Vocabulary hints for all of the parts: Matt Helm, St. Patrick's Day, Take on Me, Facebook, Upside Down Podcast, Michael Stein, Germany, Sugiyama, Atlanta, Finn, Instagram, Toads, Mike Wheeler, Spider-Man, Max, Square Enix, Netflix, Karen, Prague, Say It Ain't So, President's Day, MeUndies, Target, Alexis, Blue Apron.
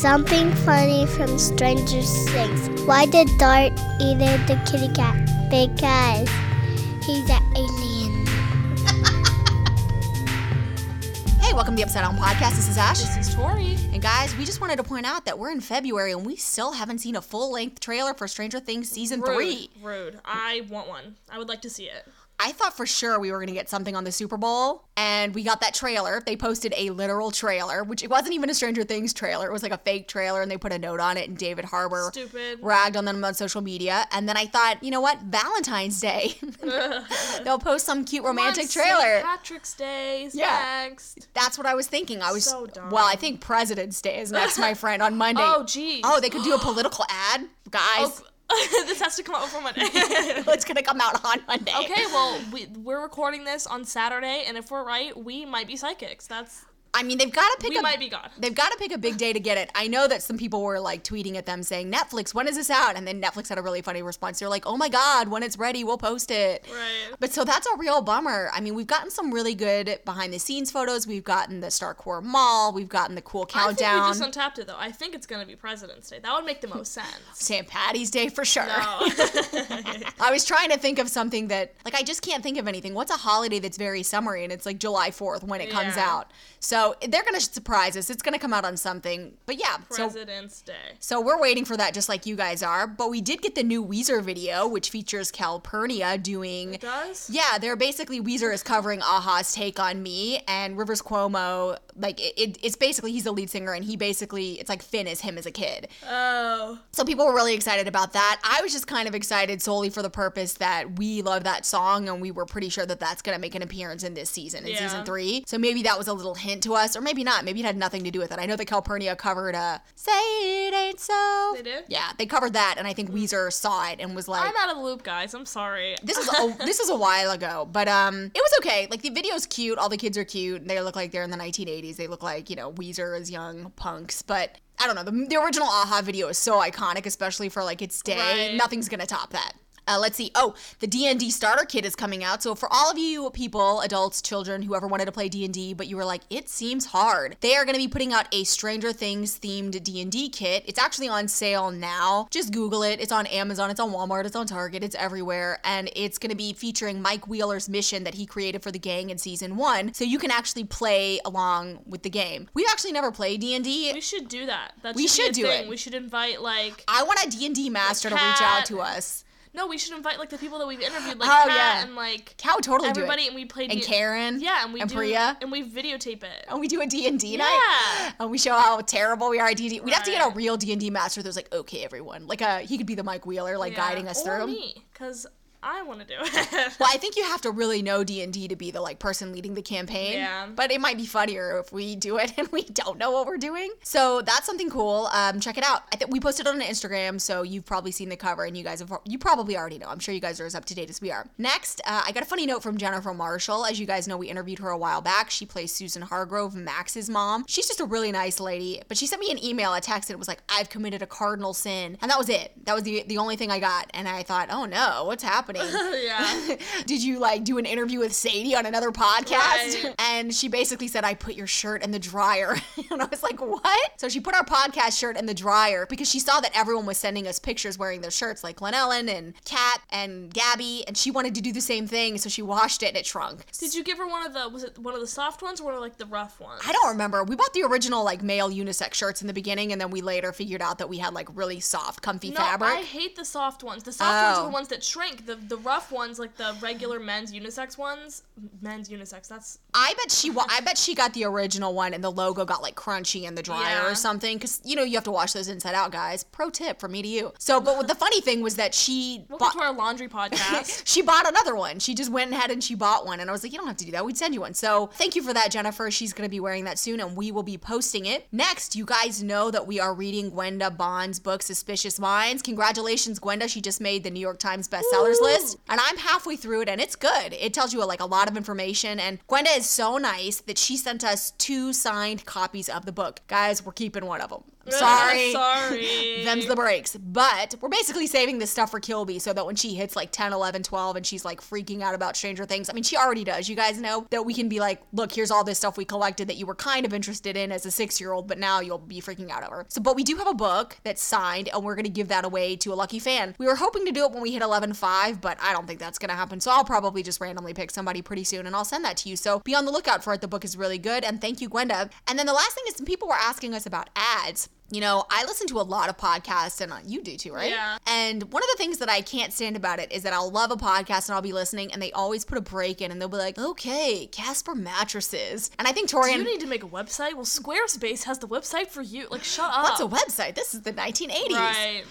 something funny from Stranger Things. Why did Dart eat the kitty cat? Because he's an alien. Hey, welcome to the Upside Down Podcast. This is Ash. This is Tori. And guys, we just wanted to point out that we're in February and we still haven't seen a full-length trailer for Stranger Things Season 3. Rude. I want one. I would like to see it. I thought for sure we were going to get something on the Super Bowl, and we got that trailer. They posted a literal trailer, which it wasn't even a Stranger Things trailer. It was like a fake trailer, and they put a note on it, and David Harbour ragged on them on social media. And then I thought, you know what? Valentine's Day. They'll post some cute romantic trailer. St. Patrick's Day is next. That's what I was thinking. I was so dumb. Well, I think President's Day is next, my friend, on Monday. Oh, geez. Oh, they could do a political ad? Guys. Oh. This has to come out before Monday. It's going to come out on Monday. Okay, well, we're recording this on Saturday, and if we're right, we might be psychics. They've got to pick We might be God. They've got to pick a big day to get it. I know that some people were, tweeting at them saying, Netflix, when is this out? And then Netflix had a really funny response. They're like, oh, my God, when it's ready, we'll post it. Right. But so that's a real bummer. We've gotten some really good behind-the-scenes photos. We've gotten the Starcore Mall. We've gotten the cool countdown. I think we just untapped it, though. I think it's going to be President's Day. That would make the most sense. St. Patty's Day, for sure. No. I was trying to think of something that, I just can't think of anything. What's a holiday that's very summery, and it's, July 4th when it comes out? So they're going to surprise us. It's going to come out on something. But yeah. President's Day. So we're waiting for that just like you guys are. But we did get the new Weezer video, which features Calpurnia doing... It does? Yeah. They're basically... Weezer is covering Aha's Take on Me. And Rivers Cuomo, it's basically... He's the lead singer. And he basically... It's like Finn is him as a kid. Oh. So people were really excited about that. I was just kind of excited solely for the purpose that we love that song. And we were pretty sure that that's going to make an appearance in this season. In Season 3. So maybe that was a little hint to us, or maybe not. Maybe it had nothing to do with it. I know that Calpurnia covered Say It Ain't So. They did? Yeah, they covered that, and I think Weezer saw it and was like... I'm out of the loop, guys. I'm sorry. This is a while ago, but it was okay. The video's cute. All the kids are cute. They look like they're in the 1980s. They look like, Weezer is young punks, but... I don't know. The original Aha video is so iconic, especially for, its day. Right. Nothing's gonna top that. Let's see. Oh, the D&D starter kit is coming out. So for all of you people, adults, children, whoever wanted to play D&D, but you were like, it seems hard. They are going to be putting out a Stranger Things themed D&D kit. It's actually on sale now. Just Google it. It's on Amazon. It's on Walmart. It's on Target. It's everywhere. And it's going to be featuring Mike Wheeler's mission that he created for the gang in Season 1. So you can actually play along with the game. We've actually never played D&D. We should do that. We should do it. We should invite I want a D&D master to reach out to us. No, we should invite, the people that we've interviewed, Kat and, Kat would totally everybody, do it. And we play D&D. And Karen. Yeah, and Priya. And we videotape it. And we do a D&D night. Yeah. And we show how terrible we are at D&D. We'd have to get a real D&D master that was okay, everyone. He could be the Mike Wheeler, guiding us through. Or me, because... I want to do it. Well, I think you have to really know D&D to be the person leading the campaign. Yeah. But it might be funnier if we do it and we don't know what we're doing. So that's something cool. Check it out. I think we posted it on Instagram, so you've probably seen the cover, and you probably already know. I'm sure you guys are as up to date as we are. Next, I got a funny note from Jennifer Marshall. As you guys know, we interviewed her a while back. She plays Susan Hargrove, Max's mom. She's just a really nice lady. But she sent me an email, a text, and it was I've committed a cardinal sin. And that was it. That was the only thing I got. And I thought, oh no, what's happening? Yeah. Did you do an interview with Sadie on another podcast? Right. And she basically said, I put your shirt in the dryer. And I was like, what? So she put our podcast shirt in the dryer because she saw that everyone was sending us pictures wearing their shirts, like Glen Ellen and Kat and Gabby, and she wanted to do the same thing, so she washed it and it shrunk. Did you give her was it one of the soft ones or one of the rough ones? I don't remember. We bought the original male unisex shirts in the beginning, and then we later figured out that we had really soft, comfy fabric. No, I hate the soft ones. The soft ones are the ones that shrink. The rough ones, the regular men's unisex ones. Men's unisex, that's... I bet she got the original one and the logo got crunchy in the dryer or something. Because, you have to wash those inside out, guys. Pro tip from me to you. So, but the funny thing was that she... Welcome to our laundry podcast. She bought another one. She just went ahead and she bought one. And I was like, you don't have to do that. We'd send you one. So, thank you for that, Jennifer. She's going to be wearing that soon and we will be posting it. Next, you guys know that we are reading Gwenda Bond's book, Suspicious Minds. Congratulations, Gwenda. She just made the New York Times bestsellers list. And I'm halfway through it and it's good. It tells you a lot of information. And Gwenda is so nice that she sent us 2 signed copies of the book. Guys, we're keeping one of them. Sorry. Sorry. Them's the breaks. But we're basically saving this stuff for Kilby so that when she hits like 10, 11, 12 and she's like freaking out about Stranger Things. I mean, she already does. You guys know that we can be like, look, here's all this stuff we collected that you were kind of interested in as a 6-year-old, but now you'll be freaking out over. So, but we do have a book that's signed and we're going to give that away to a lucky fan. We were hoping to do it when we hit 11.5, but I don't think that's going to happen. So I'll probably just randomly pick somebody pretty soon and I'll send that to you. So be on the lookout for it. The book is really good. And thank you, Gwenda. And then the last thing is some people were asking us about ads. You know, I listen to a lot of podcasts, and you do too, right? Yeah. And one of the things that I can't stand about it is that I'll love a podcast and I'll be listening, and they always put a break in, and they'll be like, okay, Casper mattresses. And I think Torian— do you need to make a website? Well, Squarespace has the website for you. Like, shut up. What's a website? This is the 1980s. Right.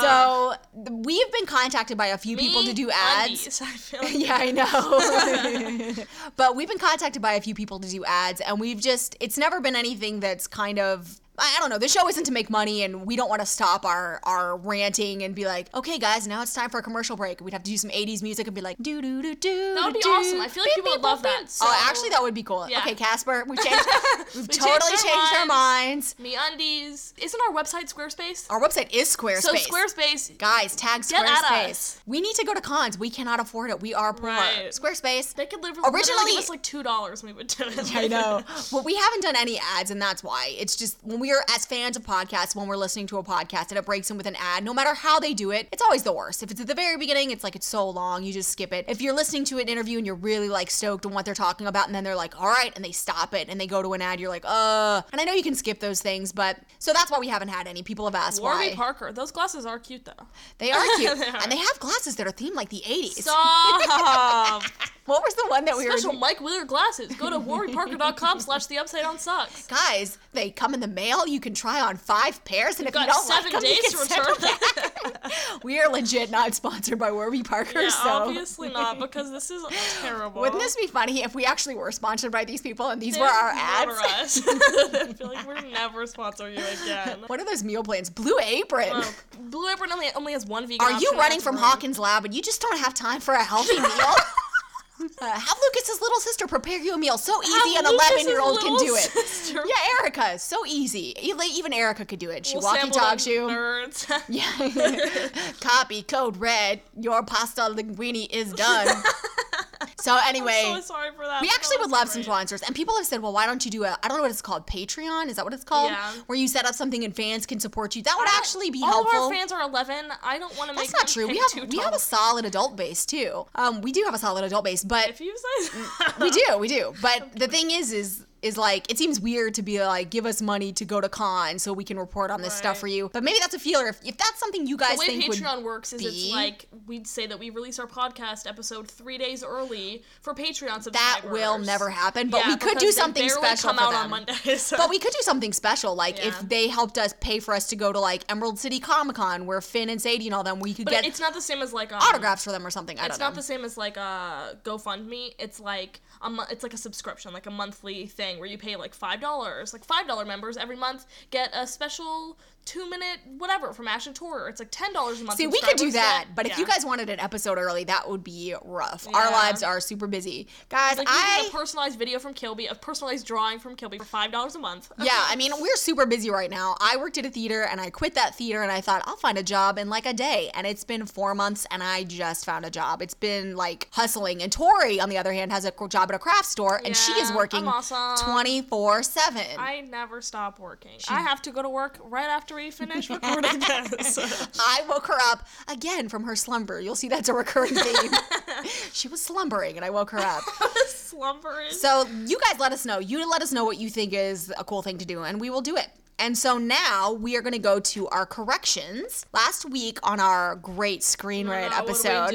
So we've been contacted by a few people to do ads. I feel like yeah, I know. But we've been contacted by a few people to do ads, and we've just, it's never been anything that's kind of, I don't know, the show isn't to make money and we don't want to stop our ranting and be like, okay guys, now it's time for a commercial break. We'd have to do some 80s music and be like, do do do do. That would be awesome. I feel like people would love that. So. Oh, actually that would be cool. Yeah. Okay, Casper, we've totally changed our minds. MeUndies. Isn't our website Squarespace? Our website is Squarespace. So Squarespace. Guys, tag Squarespace. Get at us. We need to go to cons. We cannot afford it. We are poor. Right. Squarespace. They could originally give us like $2 and we would do it. Yeah, I know. Well, we haven't done any ads and that's why. It's just when we are, as fans of podcasts, when we're listening to a podcast and it breaks in with an ad, no matter how they do it, it's always the worst. If it's at the very beginning, it's like it's so long, you just skip it. If you're listening to an interview and you're really like stoked on what they're talking about and then they're like, all right, and they stop it and they go to an ad, you're like, and I know you can skip those things, but so that's why we haven't had any. People have asked why. Warby Parker, those glasses are cute though. They are cute. They are. And they have glasses that are themed like the 80s. Stop! What was the one that we were special Mike Wheeler glasses. Go to warbyparker.com/theupsidedown socks. Guys, they come in the mail. You can try on 5 pairs, and if you don't like them, you can send them back. We are legit not sponsored by Warby Parker, yeah, so obviously not, because this is terrible. Wouldn't this be funny if we actually were sponsored by these people and these were our ads? Us. I feel like we're never sponsoring you again. What are those meal plans? Blue Apron. Oh, Blue Apron only has one vegan. Are you running from Hawkins Lab and you just don't have time for a healthy meal? Have Lucas's little sister prepare you a meal. So easy, an 11-year-old can do it. Yeah, Erica, so easy. Even Erica could do it. She walkie-talks you. Yeah. Copy code red. Your pasta linguine is done. So anyway, I'm so sorry for that. We actually would love some sponsors. And people have said, well, why don't you do I don't know what it's called, Patreon? Is that what it's called? Yeah. Where you set up something and fans can support you. That would actually be helpful. All of our fans are 11. I don't want to make them pay $2. That's not true. We have a solid adult base, too. We do have a solid adult base, but... if you say We do. But the thing is like, it seems weird to be like, give us money to go to con so we can report on this stuff for you. But maybe that's a feeler. If that's something you guys think would be. The way Patreon works is it's like, we'd say that we release our podcast episode 3 days early for Patreon subscribers. That will never happen, but we could do something special for them. Out on Monday, so. But we could do something special. Like if they helped us pay for us to go to like Emerald City Comic Con where Finn and Sadie and all them, we could get it's not the same as like autographs for them or something. I don't know. It's not the same as like GoFundMe. It's like a subscription, like a monthly thing, where you pay like $5. Like $5 members every month get a special 2-minute whatever from Ash and Tor. It's like $10 a month. See, we could do that, but if you guys wanted an episode early, that would be rough. Yeah. Our lives are super busy. Guys, like we get a personalized video from Kilby, a personalized drawing from Kilby for $5 a month. Okay. Yeah, I mean, we're super busy right now. I worked at a theater and I quit that theater and I thought I'll find a job in like a day. And it's been 4 months and I just found a job. It's been like hustling. And Tori, on the other hand, has a job at a craft store and she is working 24/7. I never stop working. I have to go to work right after we finish recording this. I woke her up again from her slumber. You'll see that's a recurring theme. She was slumbering and I woke her up. Slumbering. So you guys let us know. You let us know what you think is a cool thing to do and we will do it. And so now we are going to go to our corrections. Last week on our great screen read episode,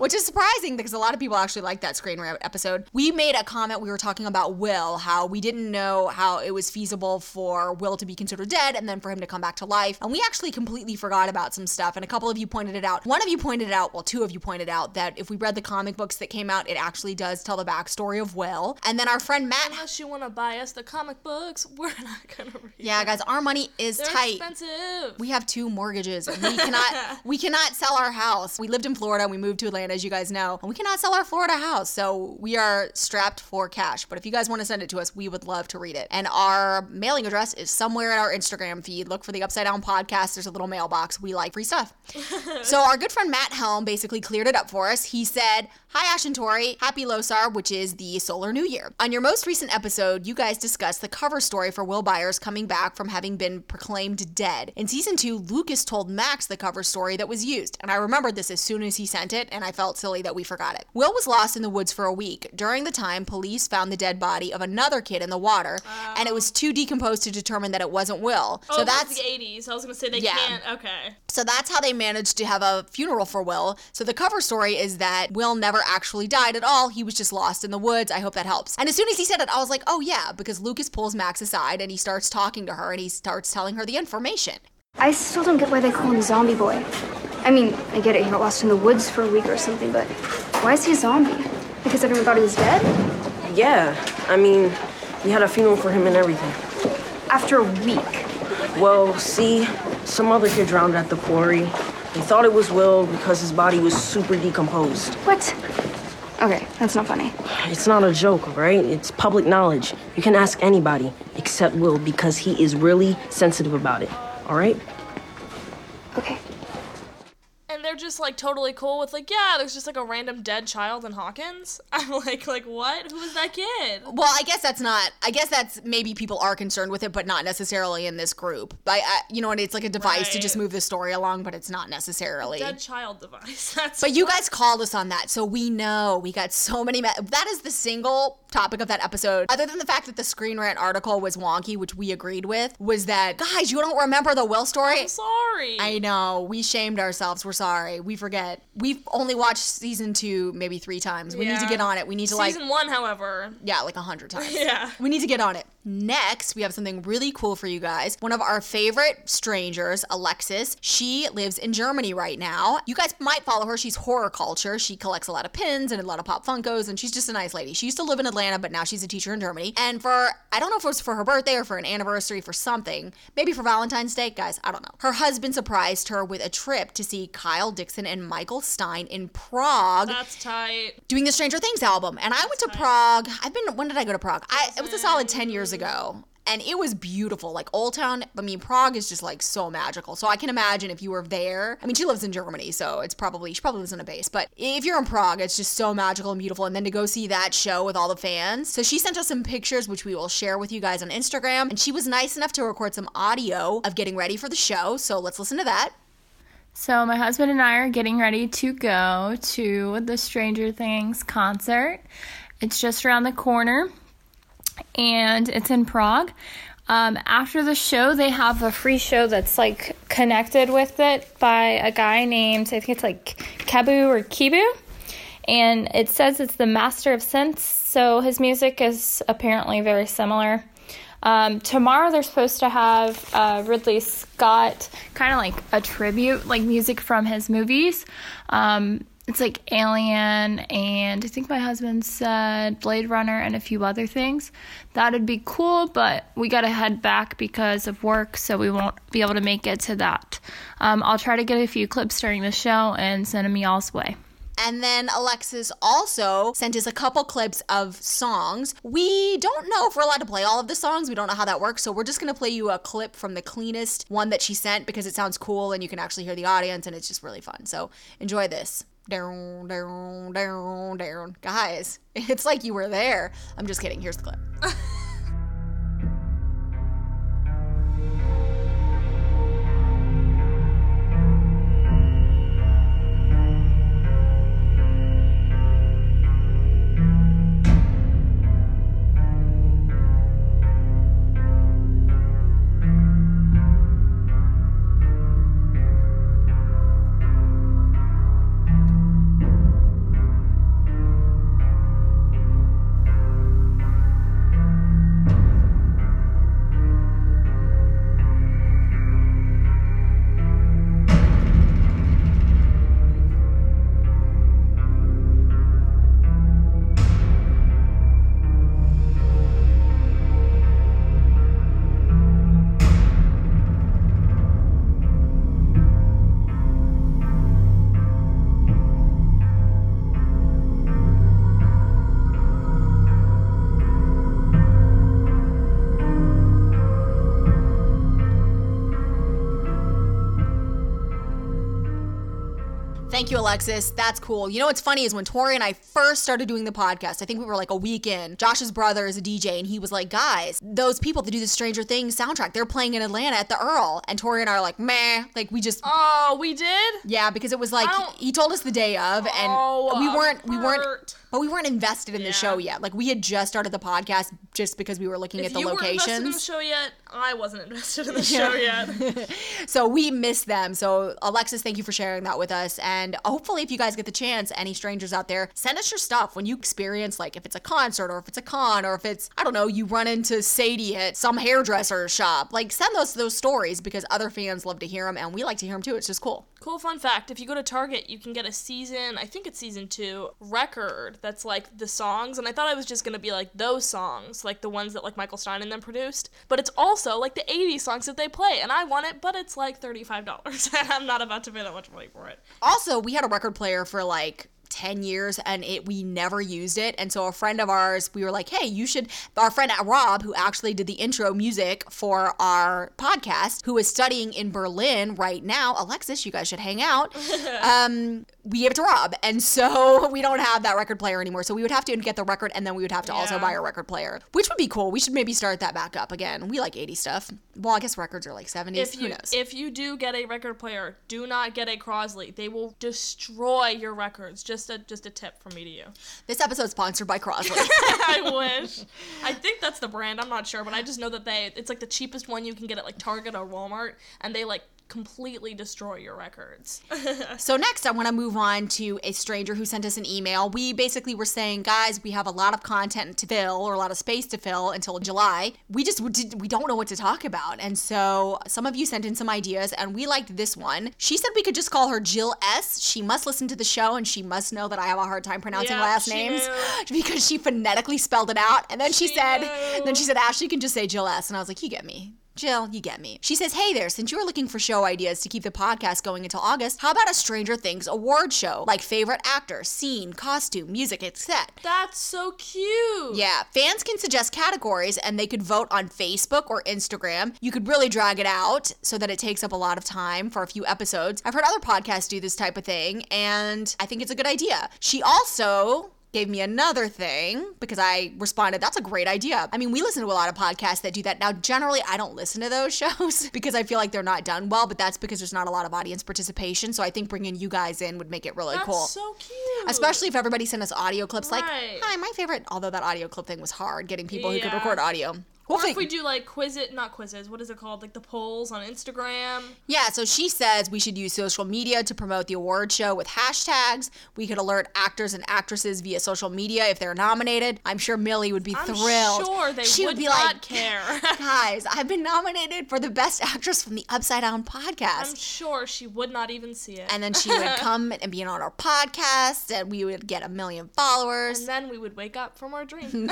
which is surprising because a lot of people actually like that screen read episode, we made a comment. We were talking about Will, how we didn't know how it was feasible for Will to be considered dead and then for him to come back to life. And we actually completely forgot about some stuff. And a couple of you pointed it out. One of you pointed out, well, two of you pointed out that if we read the comic books that came out, it actually does tell the backstory of Will. And then our friend Matt. Unless you want to buy us the comic books, we're not going to read. Yeah, guys. our money is tight. They're expensive. We have 2 mortgages. We cannot sell our house. We lived in Florida and we moved to Atlanta, as you guys know. And we cannot sell our Florida house. So we are strapped for cash. But if you guys want to send it to us, we would love to read it. And our mailing address is somewhere in our Instagram feed. Look for the Upside Down Podcast. There's a little mailbox. We like free stuff. So our good friend Matt Helm basically cleared it up for us. He said, "Hi Ash and Tori, happy Losar, which is the Solar New Year. On your most recent episode, you guys discussed the cover story for Will Byers coming back from having been proclaimed dead. In season 2, Lucas told Max the cover story that was used, and I remembered this as soon as he sent it, and I felt silly that we forgot it. Will was lost in the woods for a week. During the time, police found the dead body of another kid in the water, and it was too decomposed to determine that it wasn't Will. So that's the 80s. I was going to say they can't. Okay. So that's how they managed to have a funeral for Will. So the cover story is that Will never actually died at all. He was just lost in the woods. I hope that helps." And as soon as he said it, I was like, oh yeah, because Lucas pulls Max aside and he starts talking to her and he starts telling her the information. I still don't get why they call him Zombie Boy. I mean, I get it, he got lost in the woods for a week or something, but why is he a zombie? Because everyone thought he was dead? Yeah, I mean, you had a funeral for him and everything. After a week. Well, see, some other kid drowned at the quarry. They thought it was Will because his body was super decomposed. What? Okay, that's not funny. It's not a joke, right? It's public knowledge. You can ask anybody except Will because he is really sensitive about it, all right? Okay. And they're just, like, totally cool with, like, yeah, there's just, like, a random dead child in Hawkins. I'm like, what? Who was that kid? Well, I guess that's not, maybe people are concerned with it, but not necessarily in this group. I you know, and it's, like, a device to just move the story along, but it's not necessarily. Dead child device. That's but you guys called us on that, so we know. We got so many, that is the single topic of that episode, other than the fact that the Screen Rant article was wonky, which we agreed with, was that, guys, you don't remember the Will story? I'm sorry. I know. We shamed ourselves. We're sorry. We forget. We've only watched season 2 maybe 3 times. We need to get on it. We need to Season 1, however. Yeah, like 100 times. Yeah. We need to get on it. Next, we have something really cool for you guys. One of our favorite strangers, Alexis, she lives in Germany right now. You guys might follow her. She's horror culture. She collects a lot of pins and a lot of Pop Funkos, and she's just a nice lady. She used to live in Atlanta, but now she's a teacher in Germany. And for, I don't know if it was for her birthday or for an anniversary for something, maybe for Valentine's Day, guys, I don't know. Her husband surprised her with a trip to see Kyle Dixon and Michael Stein in Prague. That's tight. Doing the Stranger Things album. And I went to Prague. When did I go to Prague? It was a solid 10 years ago. And it was beautiful, like Old Town. I mean, Prague is just like so magical. So I can imagine if you were there. I mean, she lives in Germany, so it's probably, she probably lives in a base. But if you're in Prague, it's just so magical and beautiful. And then to go see that show with all the fans. So she sent us some pictures, which we will share with you guys on Instagram. And she was nice enough to record some audio of getting ready for the show. So let's listen to that. So my husband and I are getting ready to go to the Stranger Things concert. It's just around the corner. And it's in Prague. After the show, they have a free show that's like connected with it by a guy named, I think it's like Kabu or Kibu. And it says it's the master of synths, so his music is apparently very similar. Tomorrow they're supposed to have Ridley Scott, kind of like a tribute, like music from his movies. It's like Alien, and I think my husband said Blade Runner and a few other things. That'd be cool, but we gotta head back because of work, so we won't be able to make it to that. I'll try to get a few clips during the show and send them y'all's way. And then Alexis also sent us a couple clips of songs. We don't know if we're allowed to play all of the songs. We don't know how that works. So we're just going to play you a clip from the cleanest one that she sent because it sounds cool and you can actually hear the audience and it's just really fun. So enjoy this. Down, down, down, down. Guys, it's like you were there. I'm just kidding. Here's the clip. Thank you, Alexis. That's cool. You know what's funny is when Tori and I first started doing the podcast, I think we were like a week in, Josh's brother is a DJ, and he was like, guys, those people that do the Stranger Things soundtrack, they're playing in Atlanta at the Earl. And Tori and I are like, meh. Like, we just... Oh, we did? Yeah, because it was like, he told us the day of, and we weren't invested in the show yet. Like, we had just started the podcast just because we were looking at the locations. If you weren't invested in the show yet, I wasn't invested in the show yet. So we missed them. So Alexis, thank you for sharing that with us. And hopefully if you guys get the chance, any strangers out there, send us your stuff when you experience, like, if it's a concert or if it's a con or if it's, I don't know, you run into Sadie at some hairdresser's shop. Like, send us those stories because other fans love to hear them and we like to hear them too. It's just cool. Cool fun fact, if you go to Target, you can get a season, I think it's season 2, record that's like the songs, and I thought I was just gonna be like those songs, like the ones that like Michael Stein and them produced, but it's also like the 80s songs that they play, and I want it, but it's like $35, and I'm not about to pay that much money for it. Also, we had a record player for like 10 years and we never used it, and so a friend of ours, we were like, hey, you should, our friend Rob, who actually did the intro music for our podcast, who is studying in Berlin right now, Alexis, you guys should hang out, we gave it to Rob, and so we don't have that record player anymore, so we would have to get the record, and then we would have to also buy a record player, which would be cool. We should maybe start that back up again. We like 80s stuff. Well, I guess records are like 70s, who knows. If you do get a record player, do not get a Crosley. They will destroy your records. Just a tip from me to you. This episode's sponsored by Crosley. I wish. I think that's the brand. I'm not sure, but I just know that it's like the cheapest one you can get at like Target or Walmart, and they like completely destroy your records. So next I want to move on to a stranger who sent us an email. We basically were saying, guys, we have a lot of content to fill, or a lot of space to fill until July. We don't know what to talk about. And so some of you sent in some ideas, and we liked this one. She said we could just call her Jill S. She must listen to the show, and she must know that I have a hard time pronouncing last names because she phonetically spelled it out. And then she said, Ashley can just say Jill S. And I was like, you get me. Jill, you get me. She says, hey there, since you are looking for show ideas to keep the podcast going until August, how about a Stranger Things award show? Like favorite actor, scene, costume, music, etc. That's so cute. Yeah. Fans can suggest categories and they could vote on Facebook or Instagram. You could really drag it out so that it takes up a lot of time for a few episodes. I've heard other podcasts do this type of thing, and I think it's a good idea. She also gave me another thing because I responded, that's a great idea. I mean, we listen to a lot of podcasts that do that. Now, generally, I don't listen to those shows because I feel like they're not done well, but that's because there's not a lot of audience participation. So I think bringing you guys in would make it really cool. That's so cute. Especially if everybody sent us audio clips like, hi, my favorite, although that audio clip thing was hard, getting people who could record audio. Or if we do like not quizzes, what is it called? Like the polls on Instagram. Yeah, so she says we should use social media to promote the award show with hashtags. We could alert actors and actresses via social media if they're nominated. I'm sure Millie would be thrilled. I'm sure she would not care. Guys, I've been nominated for the best actress from the Upside Down podcast. I'm sure she would not even see it. And then she would come and be on our podcast, and we would get 1 million followers. And then we would wake up from our dream.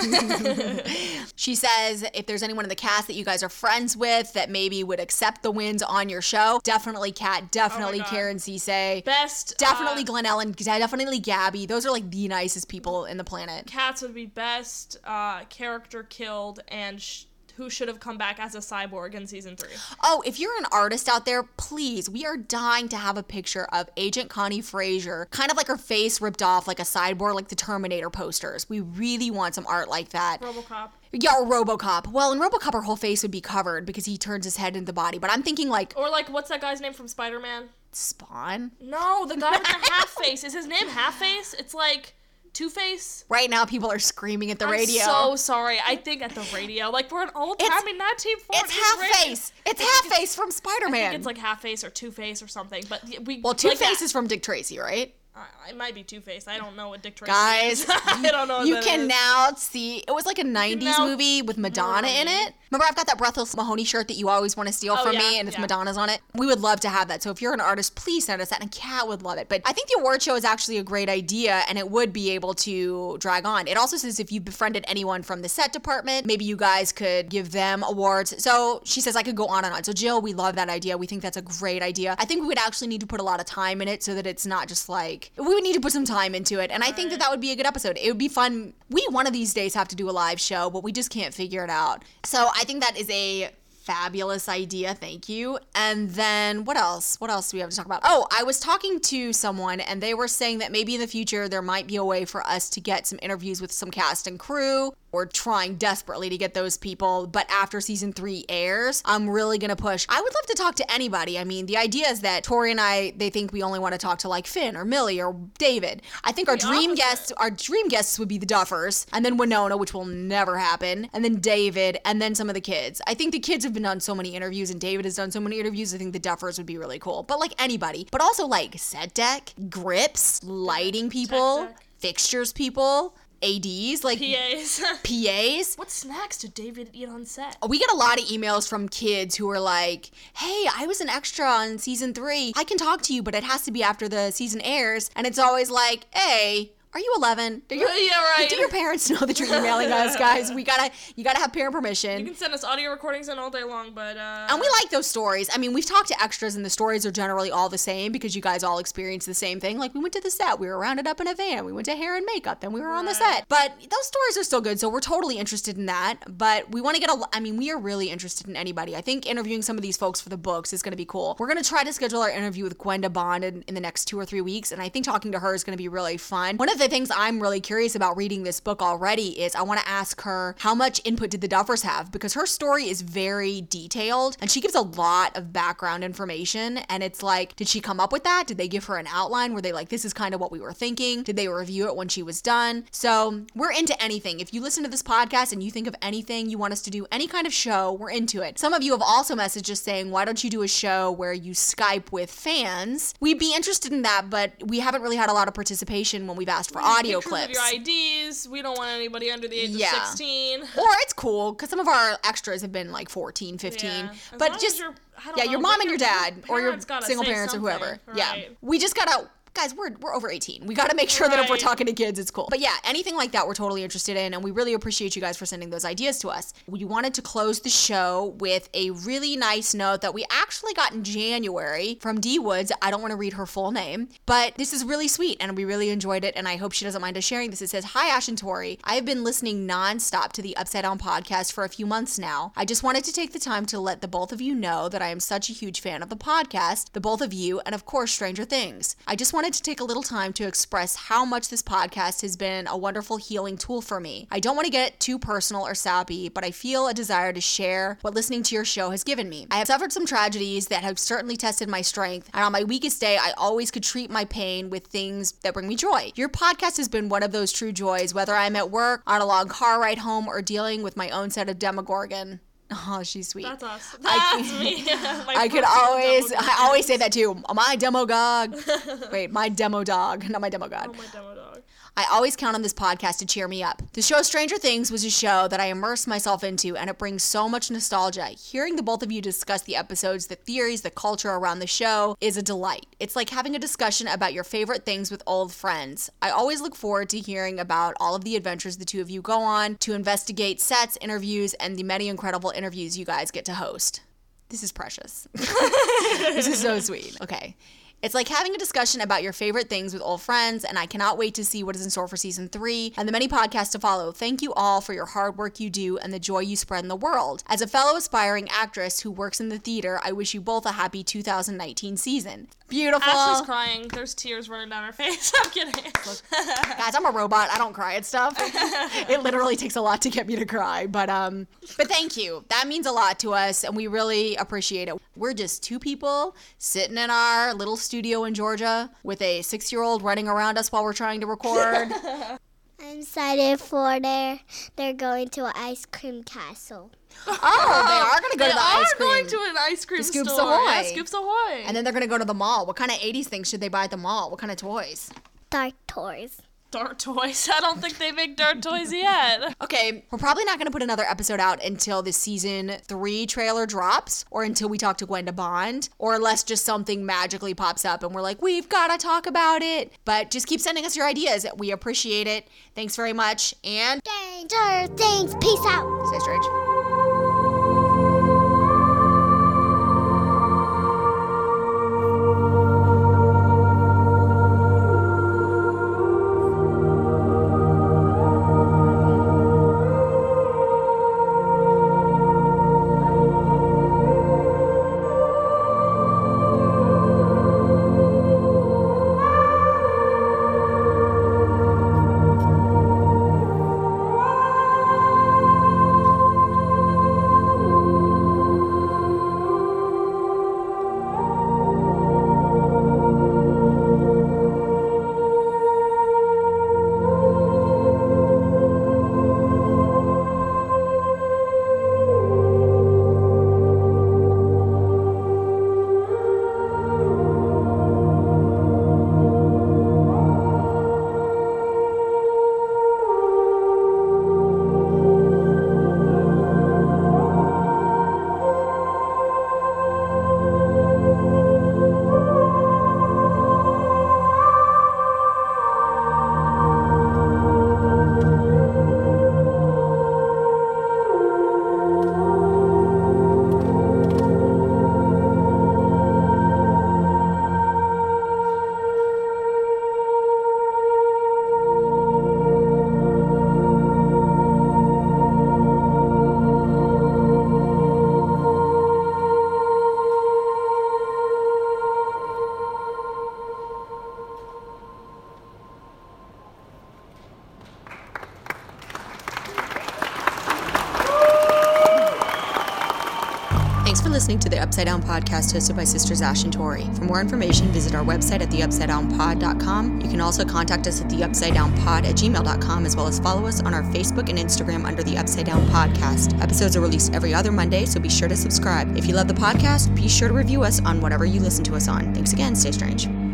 She says if there's anyone in the cast that you guys are friends with that maybe would accept the wins on your show, definitely Kat, definitely Karen Cisse. Best. Definitely Glen Ellen, definitely Gabby. Those are like the nicest people in the planet. Kat's would be best character killed and who should have come back as a cyborg in season 3. Oh, if you're an artist out there, please, we are dying to have a picture of Agent Connie Frazier, kind of like her face ripped off like a cyborg, like the Terminator posters. We really want some art like that. RoboCop. Yeah, or RoboCop. Well, in RoboCop, her whole face would be covered because he turns his head into the body. But I'm thinking like... Or like, what's that guy's name from Spider-Man? Spawn? No, the guy with the half-face. Is his name Half-Face? It's like... Two-Face? Right now, people are screaming at the radio. I'm so sorry. I think at the radio. Like, we're an old time in 1940s. It's Half-Face. It's Half-Face from Spider-Man. I think it's like Half-Face or Two-Face or something. But Well, Two-Face like is from Dick Tracy, right? It might be Two-Face. I don't know what Dick Tracy is. Guys, I don't know what you can is. Now see. It was like a 90s movie with Madonna in it. Remember, I've got that Breathless Mahoney shirt that you always want to steal from me, and it's Madonna's on it. We would love to have that. So if you're an artist, please send us that, and Kat would love it. But I think the award show is actually a great idea, and it would be able to drag on. It also says if you befriended anyone from the set department, maybe you guys could give them awards. So she says I could go on and on. So Jill, we love that idea. We think that's a great idea. I think we would actually need to put a lot of time in it so that it's not just like, we would need to put some time into it. And I think that would be a good episode. It would be fun. We one of these days have to do a live show, but we just can't figure it out. So I think that is a fabulous idea. Thank you. And then what else? What else do we have to talk about? Oh, I was talking to someone and they were saying that maybe in the future there might be a way for us to get some interviews with some cast and crew. We're trying desperately to get those people, but after season 3 airs, I'm really gonna push. I would love to talk to anybody. I mean, the idea is that Tori and I, they think we only want to talk to like Finn or Millie or David. I think our dream guests would be the Duffers, and then Winona, which will never happen, and then David, and then some of the kids. I think the kids have been done so many interviews, and David has done so many interviews. I think the Duffers would be really cool, but like anybody, but also like set deck, grips, lighting people, fixtures people, ADs, like PAs. What snacks did David eat on set? We get a lot of emails from kids who are like, hey, I was an extra on season 3. I can talk to you, but it has to be after the season airs. And it's always like, hey, are you 11? Do your parents know that you're emailing us, guys? You gotta have parent permission. You can send us audio recordings in all day long, but and we like those stories. I mean, we've talked to extras, and the stories are generally all the same because you guys all experience the same thing. Like, we went to the set, we were rounded up in a van, we went to hair and makeup, then we were on the set. But those stories are still good, so we're totally interested in that. But we want to get we are really interested in anybody. I think interviewing some of these folks for the books is going to be cool. We're going to try to schedule our interview with Gwenda Bond in the next 2 or 3 weeks, and I think talking to her is going to be really fun. One of the things I'm really curious about reading this book already is I want to ask her how much input did the Duffers have, because her story is very detailed and she gives a lot of background information, and it's like, did she come up with that? Did they give her an outline? Were they like, this is kind of what we were thinking? Did they review it when she was done? So we're into anything. If you listen to this podcast and you think of anything you want us to do, any kind of show, we're into it. Some of you have also messaged us saying, why don't you do a show where you Skype with fans? We'd be interested in that, but we haven't really had a lot of participation when we've asked for audio clips. Of your IDs. We don't want anybody under the age of 16. Or it's cool because some of our extras have been like 14, 15. Yeah. But just your mom and your dad or your single parents or whoever. Right. Yeah. We just gotta, guys, we're over 18. We gotta make sure that if we're talking to kids, it's cool. But yeah, anything like that we're totally interested in, and we really appreciate you guys for sending those ideas to us. We wanted to close the show with a really nice note that we actually got in January from D Woods. I don't want to read her full name, but this is really sweet and we really enjoyed it, and I hope she doesn't mind us sharing this. It says, hi Ash and Tori, I have been listening nonstop to the Upside Down podcast for a few months now. I just wanted to take the time to let the both of you know that I am such a huge fan of the podcast, the both of you, and of course Stranger Things. I just wanted to take a little time to express how much this podcast has been a wonderful healing tool for me. I don't want to get too personal or sappy, but I feel a desire to share what listening to your show has given me. I have suffered some tragedies that have certainly tested my strength, and on my weakest day, I always could treat my pain with things that bring me joy. Your podcast has been one of those true joys, whether I'm at work, on a long car ride home, or dealing with my own set of demogorgon. Oh, she's sweet. That's awesome. That's me. I always say that too. My demo dog. Not my demo god. Oh, my demo dog. I always count on this podcast to cheer me up. The show Stranger Things was a show that I immersed myself into, and it brings so much nostalgia. Hearing the both of you discuss the episodes, the theories, the culture around the show is a delight. It's like having a discussion about your favorite things with old friends. I always look forward to hearing about all of the adventures the two of you go on to investigate sets, interviews, and the many incredible interviews you guys get to host. This is precious. This is so sweet. Okay. It's like having a discussion about your favorite things with old friends, and I cannot wait to see what is in store for season 3 and the many podcasts to follow. Thank you all for your hard work you do and the joy you spread in the world. As a fellow aspiring actress who works in the theater, I wish you both a happy 2019 season. Beautiful. Ash is crying. There's tears running down her face. I'm kidding. Look, guys, I'm a robot. I don't cry at stuff. It literally takes a lot to get me to cry, but thank you. That means a lot to us, and we really appreciate it. We're just two people sitting in our little studio in Georgia with a 6-year-old running around us while we're trying to record. I'm excited for they're going to an ice cream castle. Oh, they are going to go to the ice cream. They are going to an ice cream store. Scoops Ahoy. Yeah, Scoops Ahoy. And then they're going to go to the mall. What kind of 80s things should they buy at the mall? What kind of toys? Dart toys. I don't think they make dart toys yet. Okay, we're probably not going to put another episode out until the season 3 trailer drops, or until we talk to Gwenda Bond, or unless just something magically pops up and we're like, we've got to talk about it. But just keep sending us your ideas. We appreciate it. Thanks very much. And Stranger Things. Peace out. Stay strange. listening to the Upside Down Podcast hosted by sisters Ash and Tori. For more information, visit our website at theupsidedownpod.com. You can also contact us at theupsidedownpod@gmail.com, as well as follow us on our Facebook and Instagram under the Upside Down Podcast. Episodes are released every other Monday, so be sure to subscribe. If you love the podcast, be sure to review us on whatever you listen to us on. Thanks again. Stay strange.